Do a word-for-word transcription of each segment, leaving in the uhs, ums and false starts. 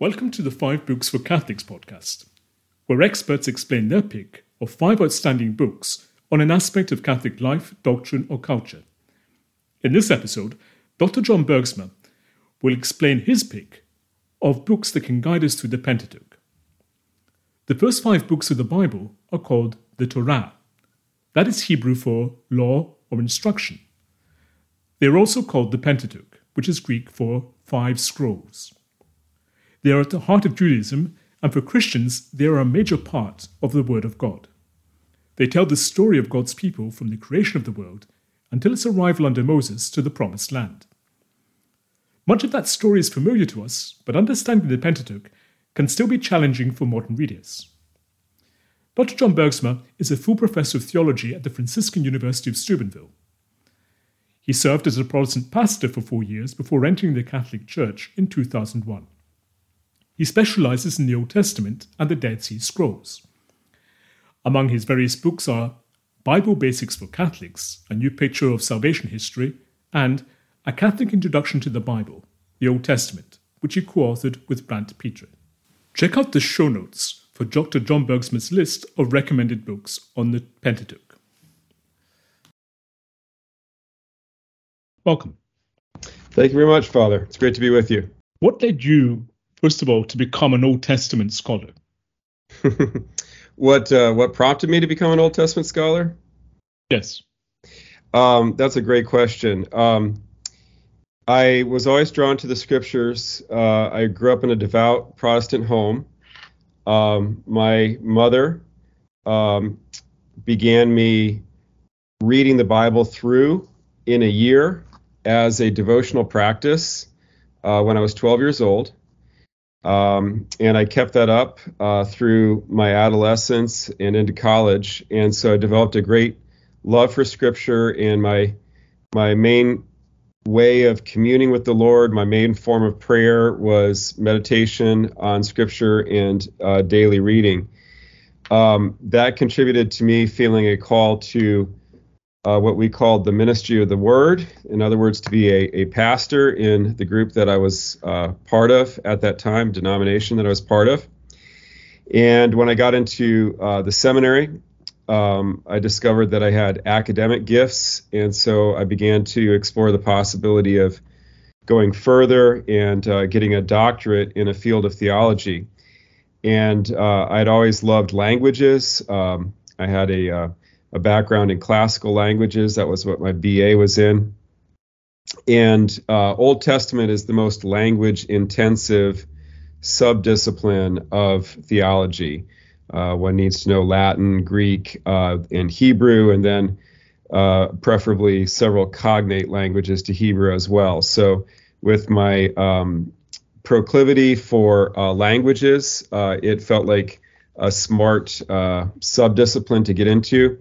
Welcome to the Five Books for Catholics podcast, where experts explain their pick of five outstanding books on an aspect of Catholic life, doctrine, or culture. In this episode, Doctor John Bergsma will explain his pick of books that can guide us through the Pentateuch. The first five books of the Bible are called the Torah. That is Hebrew for law or instruction. They are also called the Pentateuch, which is Greek for five scrolls. They are at the heart of Judaism, and for Christians, they are a major part of the Word of God. They tell the story of God's people from the creation of the world until its arrival under Moses to the Promised Land. Much of that story is familiar to us, but understanding the Pentateuch can still be challenging for modern readers. Doctor John Bergsma is a full professor of theology at the Franciscan University of Steubenville. He served as a Protestant pastor for four years before entering the Catholic Church in two thousand one. He specializes in the Old Testament and the Dead Sea Scrolls. Among his various books are Bible Basics for Catholics, A New Picture of Salvation History, and A Catholic Introduction to the Bible, The Old Testament, which he co-authored with Brant Pitre. Check out the show notes for Doctor John Bergsma's list of recommended books on the Pentateuch. Welcome. Thank you very much, Father. It's great to be with you. What led you, first of all, to become an Old Testament scholar? What uh, what prompted me to become an Old Testament scholar? Yes. Um, that's a great question. Um, I was always drawn to the scriptures. Uh, I grew up in a devout Protestant home. Um, my mother um, began me reading the Bible through in a year as a devotional practice uh, when I was twelve years old. Um, and I kept that up uh, through my adolescence and into college. And so I developed a great love for Scripture, and my my main way of communing with the Lord, my main form of prayer was meditation on Scripture and uh, daily reading. Um, that contributed to me feeling a call to uh, what we called the ministry of the Word. In other words, to be a, a pastor in the group that I was uh, part of at that time, denomination that I was part of. And when I got into uh, the seminary, Um, I discovered that I had academic gifts, and so I began to explore the possibility of going further and uh, getting a doctorate in a field of theology. And uh, I'd always loved languages. Um, I had a, uh, a background in classical languages. That was what my B A was in. And uh, Old Testament is the most language-intensive subdiscipline of theology. Uh, one needs to know Latin, Greek, uh, and Hebrew, and then uh, preferably several cognate languages to Hebrew as well. So with my um, proclivity for uh, languages, uh, it felt like a smart uh, subdiscipline to get into.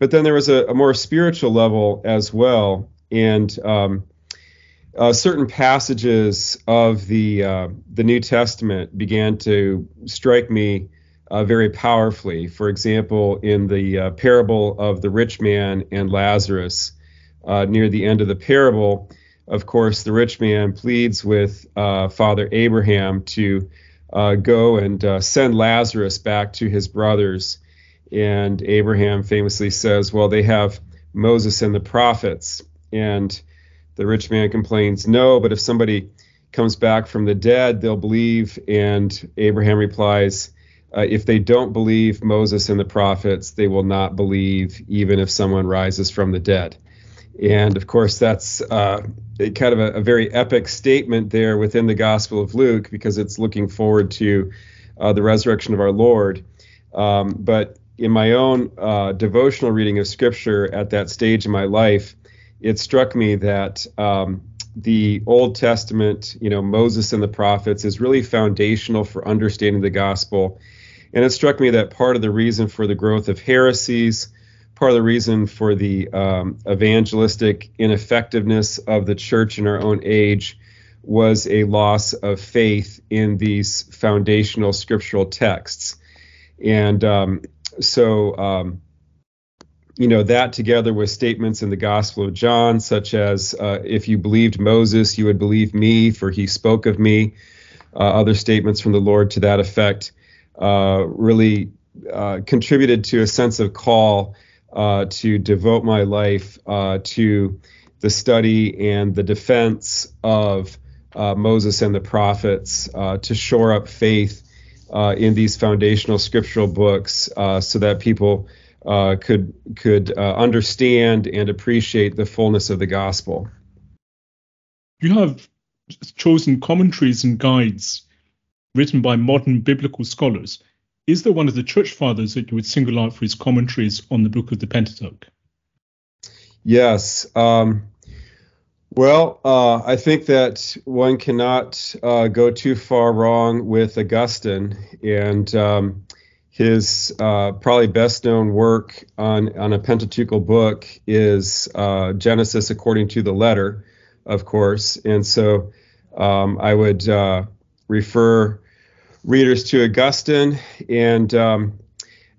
But then there was a, a more spiritual level as well, and um, Uh, certain passages of the uh, the New Testament began to strike me Uh, very powerfully. For example, in the uh, parable of the rich man and Lazarus, uh, near the end of the parable, of course, the rich man pleads with uh, Father Abraham to uh, go and uh, send Lazarus back to his brothers. And Abraham famously says, well, they have Moses and the prophets. And the rich man complains, no, but if somebody comes back from the dead, they'll believe. And Abraham replies, Uh, if they don't believe Moses and the prophets, they will not believe even if someone rises from the dead. And of course, that's uh, a kind of a, a very epic statement there within the Gospel of Luke, because it's looking forward to uh, the resurrection of our Lord. Um, but in my own uh, devotional reading of Scripture at that stage in my life, it struck me that um, the Old Testament, you know, Moses and the prophets is really foundational for understanding the gospel. And it struck me that part of the reason for the growth of heresies, part of the reason for the um, evangelistic ineffectiveness of the church in our own age was a loss of faith in these foundational scriptural texts. And um, so, um, you know, that together with statements in the Gospel of John, such as, uh, if you believed Moses, you would believe me, for he spoke of me. uh, other statements from the Lord to that effect, uh, really uh, contributed to a sense of call uh, to devote my life uh, to the study and the defense of uh, Moses and the prophets, uh, to shore up faith uh, in these foundational scriptural books uh, so that people uh, could could uh, understand and appreciate the fullness of the gospel. You have chosen commentaries and guides written by modern biblical scholars. Is there one of the church fathers that you would single out for his commentaries on the book of the Pentateuch? Yes. Um, well, uh, I think that one cannot uh, go too far wrong with Augustine, and um, his uh, probably best known work on, on a Pentateuchal book is uh, Genesis according to the letter, of course. And so um, I would uh, refer readers to Augustine, and um,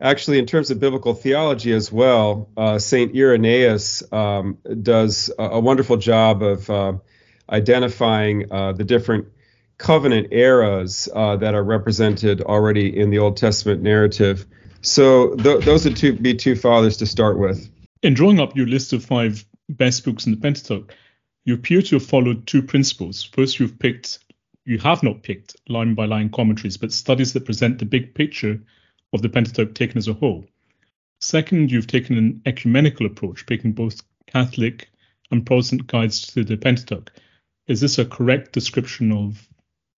actually, in terms of biblical theology as well, uh, Saint Irenaeus um, does a, a wonderful job of uh, identifying uh, the different covenant eras uh, that are represented already in the Old Testament narrative. So th- those would two, be two fathers to start with. In drawing up your list of five best books in the Pentateuch, you appear to have followed two principles. First, you've picked, you have not picked line-by-line commentaries, but studies that present the big picture of the Pentateuch taken as a whole. Second, you've taken an ecumenical approach, picking both Catholic and Protestant guides to the Pentateuch. Is this a correct description of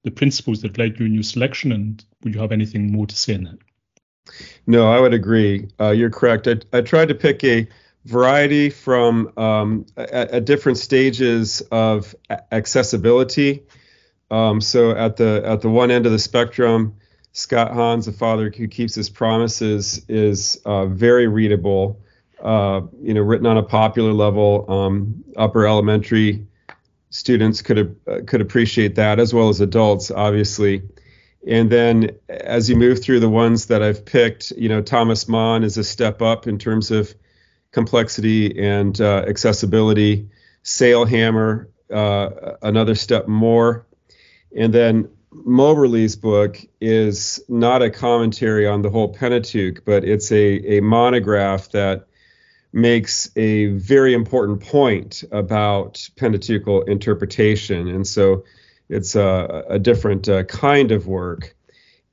the principles that led you in your selection, and would you have anything more to say on that? No, I would agree. Uh, you're correct. I, I tried to pick a variety from um, at, at different stages of accessibility. Um, so at the at the one end of the spectrum, Scott Hahn's The Father Who Keeps His Promises is uh, very readable, uh, you know, written on a popular level. Um, upper elementary students could uh, could appreciate that, as well as adults, obviously. And then as you move through the ones that I've picked, you know, Thomas Mann is a step up in terms of complexity and uh, accessibility. Salehammer, uh, another step more. And then Moberly's book is not a commentary on the whole Pentateuch, but it's a, a monograph that makes a very important point about Pentateuchal interpretation. And so it's a, a different uh, kind of work.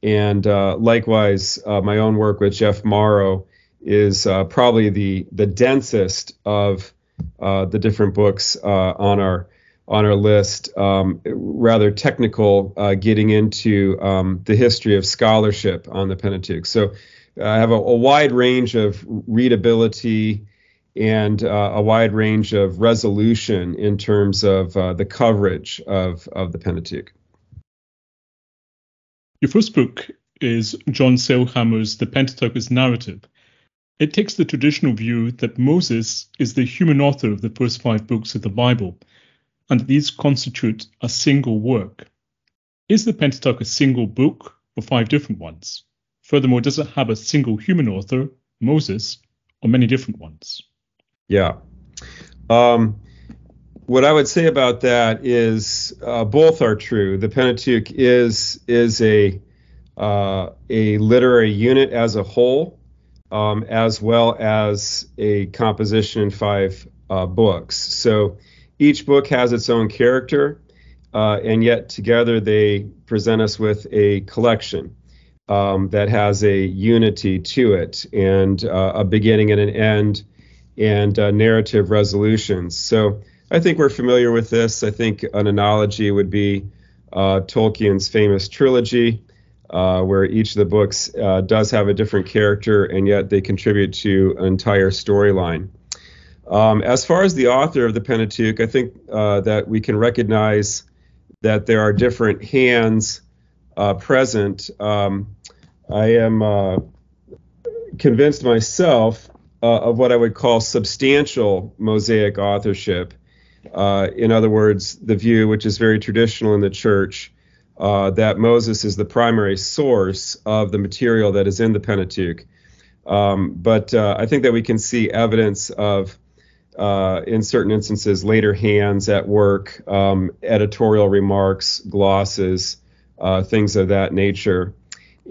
And uh, likewise, uh, my own work with Jeff Morrow is uh, probably the, the densest of uh, the different books uh, on our on our list, um, rather technical, uh, getting into um, the history of scholarship on the Pentateuch. So I have a, a wide range of readability and uh, a wide range of resolution in terms of uh, the coverage of, of the Pentateuch. Your first book is John Salehammer's The Pentateuch as Narrative. It takes the traditional view that Moses is the human author of the first five books of the Bible, and these constitute a single work. Is the Pentateuch a single book or five different ones? Furthermore, does it have a single human author, Moses, or many different ones? Yeah. Um, what I would say about that is uh, both are true. The Pentateuch is is a uh, a literary unit as a whole, um, as well as a composition in five uh, books. So each book has its own character, uh, and yet together they present us with a collection um, that has a unity to it, and uh, a beginning and an end, and uh, narrative resolutions. So I think we're familiar with this. I think an analogy would be uh, Tolkien's famous trilogy, uh, where each of the books uh, does have a different character, and yet they contribute to an entire storyline. Um, as far as the author of the Pentateuch, I think uh, that we can recognize that there are different hands uh, present. Um, I am uh, convinced myself uh, of what I would call substantial Mosaic authorship. Uh, in other words, the view, which is very traditional in the church, uh, that Moses is the primary source of the material that is in the Pentateuch. Um, but uh, I think that we can see evidence of Uh, in certain instances, later hands at work, um, editorial remarks, glosses, uh, things of that nature.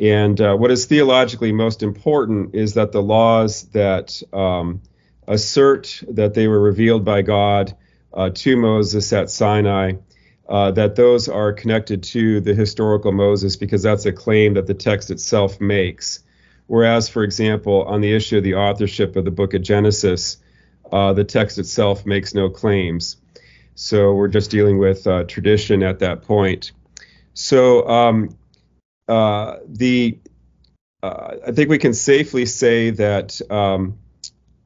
And uh, what is theologically most important is that the laws that um, assert that they were revealed by God uh, to Moses at Sinai, uh, that those are connected to the historical Moses, because that's a claim that the text itself makes. Whereas, for example, on the issue of the authorship of the book of Genesis, uh, the text itself makes no claims. So we're just dealing with uh, tradition at that point. So um, uh, the uh, I think we can safely say that um,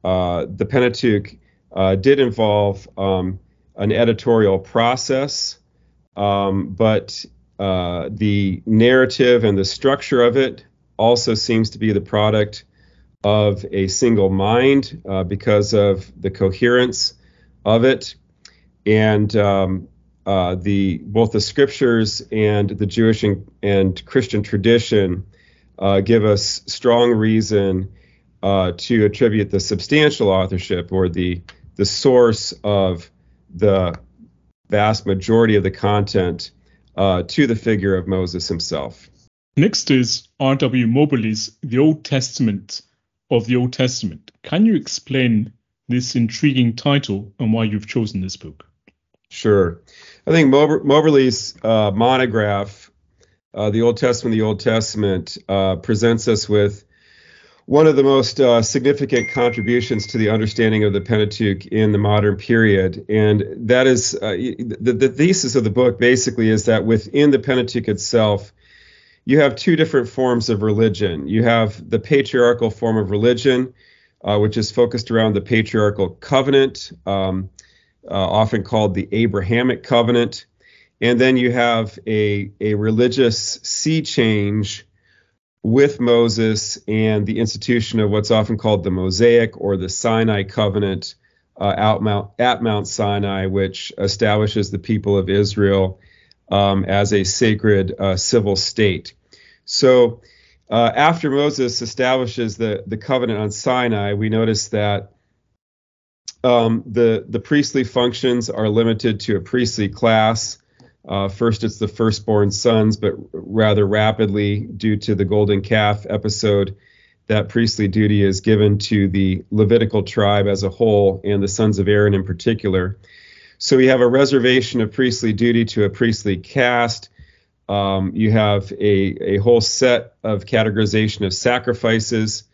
uh, the Pentateuch uh, did involve um, an editorial process, um, but uh, the narrative and the structure of it also seems to be the product of a single mind uh, because of the coherence of it. And um, uh, the both the scriptures and the Jewish and, and Christian tradition uh, give us strong reason uh, to attribute the substantial authorship, or the, the source of the vast majority of the content, uh, to the figure of Moses himself. Next is R W Moberly's The Old Testament of the Old Testament. Can you explain this intriguing title and why you've chosen this book? Sure. I think Mober- Moberly's uh, monograph, uh, The Old Testament, the Old Testament, uh, presents us with one of the most uh, significant contributions to the understanding of the Pentateuch in the modern period. And that is, uh, the, the thesis of the book basically is that within the Pentateuch itself, you have two different forms of religion. You have the patriarchal form of religion, uh, which is focused around the patriarchal covenant, um, uh, often called the Abrahamic covenant. And then you have a, a religious sea change with Moses and the institution of what's often called the Mosaic or the Sinai covenant uh, out Mount, at Mount Sinai, which establishes the people of Israel Um, as a sacred uh, civil state. So uh, after Moses establishes the, the covenant on Sinai, we notice that um, the, the priestly functions are limited to a priestly class. Uh, first, it's the firstborn sons, but rather rapidly, due to the golden calf episode, that priestly duty is given to the Levitical tribe as a whole and the sons of Aaron in particular. So you have a reservation of priestly duty to a priestly caste. Um, you have a, a whole set of categorization of sacrifices.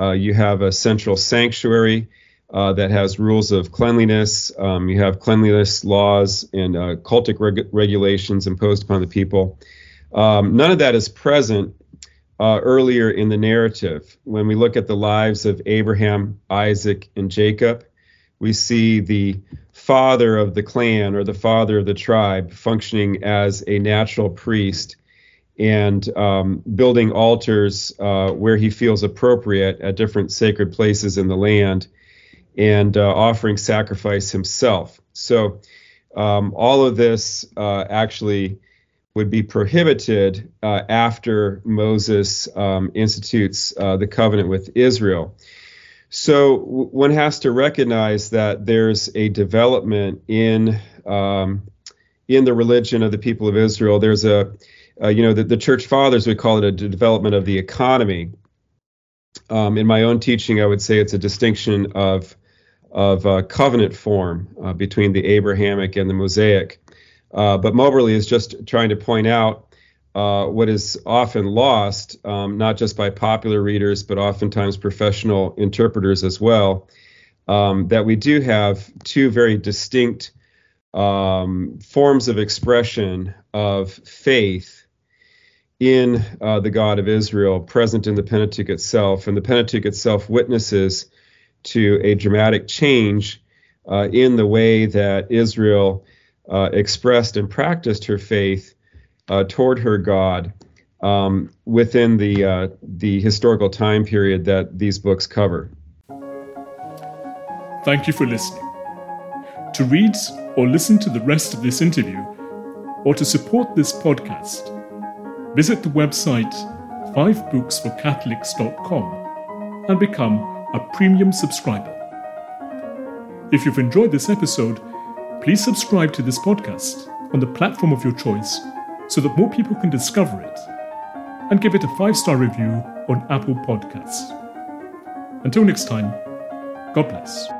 Uh, you have a central sanctuary uh, that has rules of cleanliness. Um, you have cleanliness laws and uh, cultic reg- regulations imposed upon the people. Um, none of that is present uh, earlier in the narrative. When we look at the lives of Abraham, Isaac, and Jacob, we see the father of the clan or the father of the tribe functioning as a natural priest and um, building altars uh, where he feels appropriate at different sacred places in the land, and uh, offering sacrifice himself. So um, all of this uh, actually would be prohibited uh, after Moses um, institutes uh, the covenant with Israel. So one has to recognize that there's a development in um, in the religion of the people of Israel. There's a, uh, you know, the, the church fathers would call it a development of the economy. Um, in my own teaching, I would say it's a distinction of of uh, covenant form uh, between the Abrahamic and the Mosaic. Uh, but Moberly is just trying to point out Uh, what is often lost, um, not just by popular readers, but oftentimes professional interpreters as well, um, that we do have two very distinct um, forms of expression of faith in uh, the God of Israel present in the Pentateuch itself. And the Pentateuch itself witnesses to a dramatic change uh, in the way that Israel uh, expressed and practiced her faith Uh, toward her God um, within the uh, the historical time period that these books cover. Thank you for listening. To read or listen to the rest of this interview, or to support this podcast, visit the website five books for catholics dot com and become a premium subscriber. If you've enjoyed this episode, please subscribe to this podcast on the platform of your choice, so that more people can discover it, and give it a five-star review on Apple Podcasts. Until next time, God bless.